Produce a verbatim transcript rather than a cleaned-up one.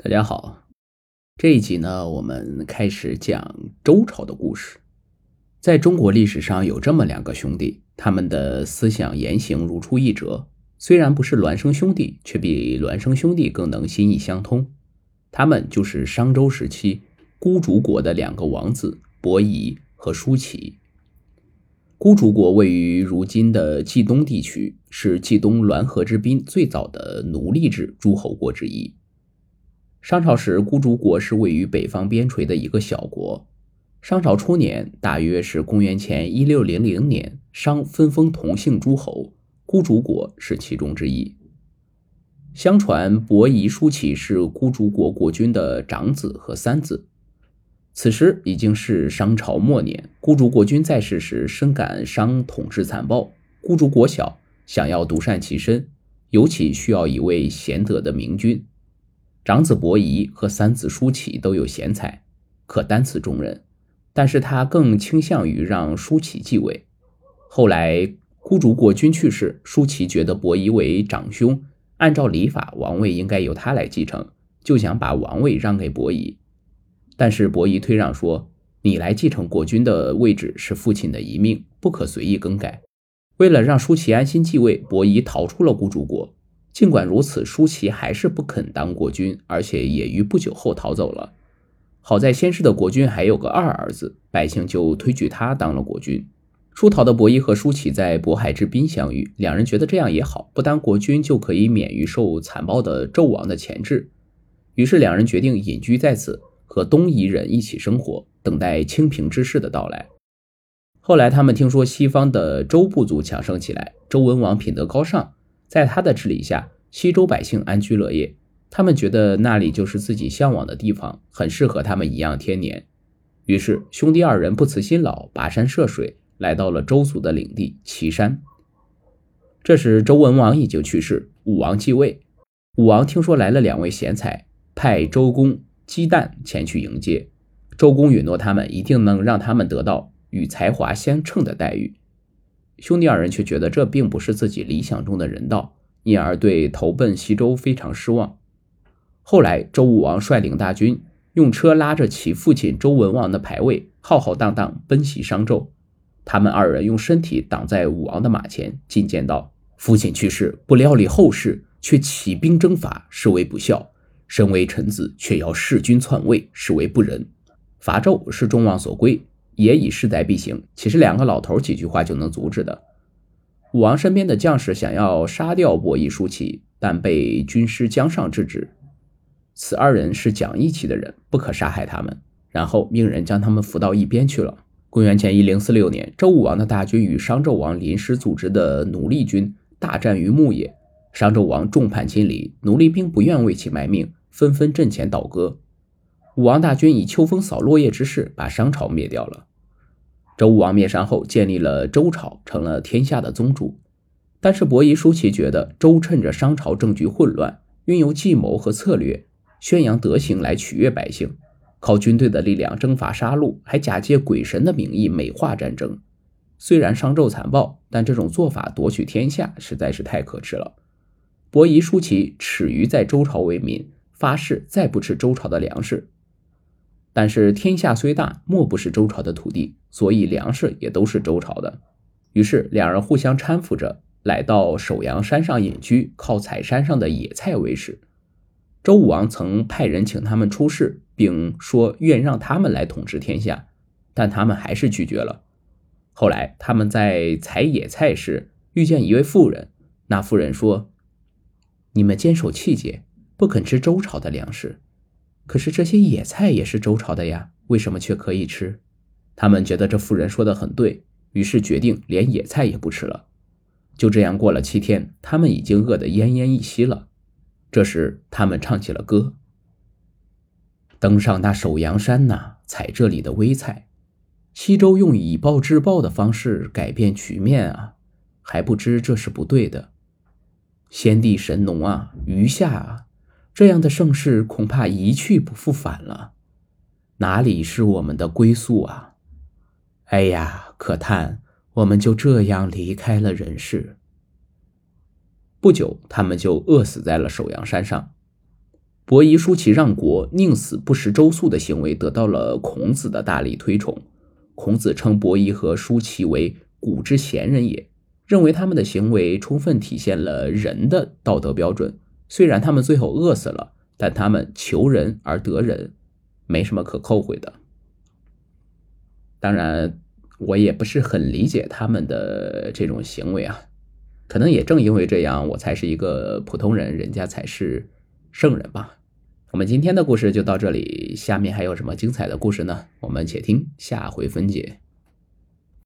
大家好，这一集呢，我们开始讲周朝的故事。在中国历史上有这么两个兄弟，他们的思想言行如出一辙，虽然不是孪生兄弟，却比孪生兄弟更能心意相通。他们就是商周时期孤竹国的两个王子伯夷和叔齐。孤竹国位于如今的冀东地区，是冀东滦河之滨最早的奴隶制诸侯国之一。商朝时，孤竹国是位于北方边陲的一个小国。商朝初年，大约是公元前一六零零年，商分封同姓诸侯，孤竹国是其中之一。相传伯夷、叔齐是孤竹国国君的长子和三子。此时已经是商朝末年，孤竹国君在世时深感商统治残暴，孤竹国小，想要独善其身，尤其需要一位贤德的明君。长子伯夷和三子叔齐都有贤才，可担此重任，但是他更倾向于让叔齐继位。后来孤竹国君去世，叔齐觉得伯夷为长兄，按照礼法王位应该由他来继承，就想把王位让给伯夷。但是伯夷推让说，你来继承国君的位置是父亲的遗命，不可随意更改。为了让叔齐安心继位，伯夷逃出了孤竹国。尽管如此，叔齐还是不肯当国君，而且也于不久后逃走了。好在先世的国君还有个二儿子，百姓就推举他当了国君。出逃的伯夷和叔齐在渤海之滨相遇，两人觉得这样也好，不当国君就可以免于受残暴的纣王的钳制。于是两人决定隐居在此，和东夷人一起生活，等待清平之世的到来。后来他们听说西方的周部族强盛起来，周文王品德高尚，在他的治理下，西周百姓安居乐业，他们觉得那里就是自己向往的地方，很适合他们颐养天年。于是兄弟二人不辞辛劳，跋山涉水，来到了周族的领地岐山。这时周文王已经去世，武王继位。武王听说来了两位贤才，派周公、姬旦前去迎接。周公允诺他们一定能让他们得到与才华相称的待遇。兄弟二人却觉得这并不是自己理想中的人道，因而对投奔西周非常失望。后来周武王率领大军，用车拉着其父亲周文王的牌位，浩浩荡荡奔袭商纣。他们二人用身体挡在武王的马前，进谏道：父亲去世，不料理后事，却起兵征伐，是为不孝；身为臣子，却要弑君篡位，是为不仁。伐纣是众望所归，也已势在必行，其实两个老头几句话就能阻止的。武王身边的将士想要杀掉伯夷、叔齐，但被军师姜尚制止。此二人是讲义气的人，不可杀害他们，然后命人将他们扶到一边去了。公元前一零四六年，周武王的大军与商纣王临时组织的奴隶军大战于牧野，商纣王众叛亲离，奴隶兵不愿为其卖命，纷纷阵前倒戈。武王大军以秋风扫落叶之势把商朝灭掉了。周武王灭商后，建立了周朝，成了天下的宗主。但是伯夷、叔齐觉得周趁着商朝政局混乱，运用计谋和策略，宣扬德行来取悦百姓，靠军队的力量征伐杀戮，还假借鬼神的名义美化战争。虽然商纣残暴，但这种做法夺取天下实在是太可耻了。伯夷、叔齐耻于在周朝为民，发誓再不吃周朝的粮食。但是天下虽大，莫不是周朝的土地，所以粮食也都是周朝的。于是两人互相搀扶着，来到首阳山上隐居，靠采山上的野菜为食。周武王曾派人请他们出仕，并说愿让他们来统治天下，但他们还是拒绝了。后来他们在采野菜时遇见一位妇人，那妇人说：你们坚守气节，不肯吃周朝的粮食，可是这些野菜也是周朝的呀，为什么却可以吃？他们觉得这妇人说的很对，于是决定连野菜也不吃了。就这样过了七天，他们已经饿得奄奄一息了。这时他们唱起了歌：登上那首阳山呐，采这里的微菜。西周用以暴制暴的方式改变局面啊，还不知这是不对的。先帝神农啊，余下啊，这样的盛世恐怕一去不复返了，哪里是我们的归宿啊？哎呀，可叹我们就这样离开了人世。不久，他们就饿死在了首阳山上。伯夷叔齐让国，宁死不食周粟的行为得到了孔子的大力推崇。孔子称伯夷和叔齐为古之贤人也，认为他们的行为充分体现了人的道德标准。虽然他们最后饿死了，但他们求人而得人，没什么可后悔的。当然，我也不是很理解他们的这种行为啊，可能也正因为这样，我才是一个普通人，人家才是圣人吧。我们今天的故事就到这里，下面还有什么精彩的故事呢？我们且听下回分解。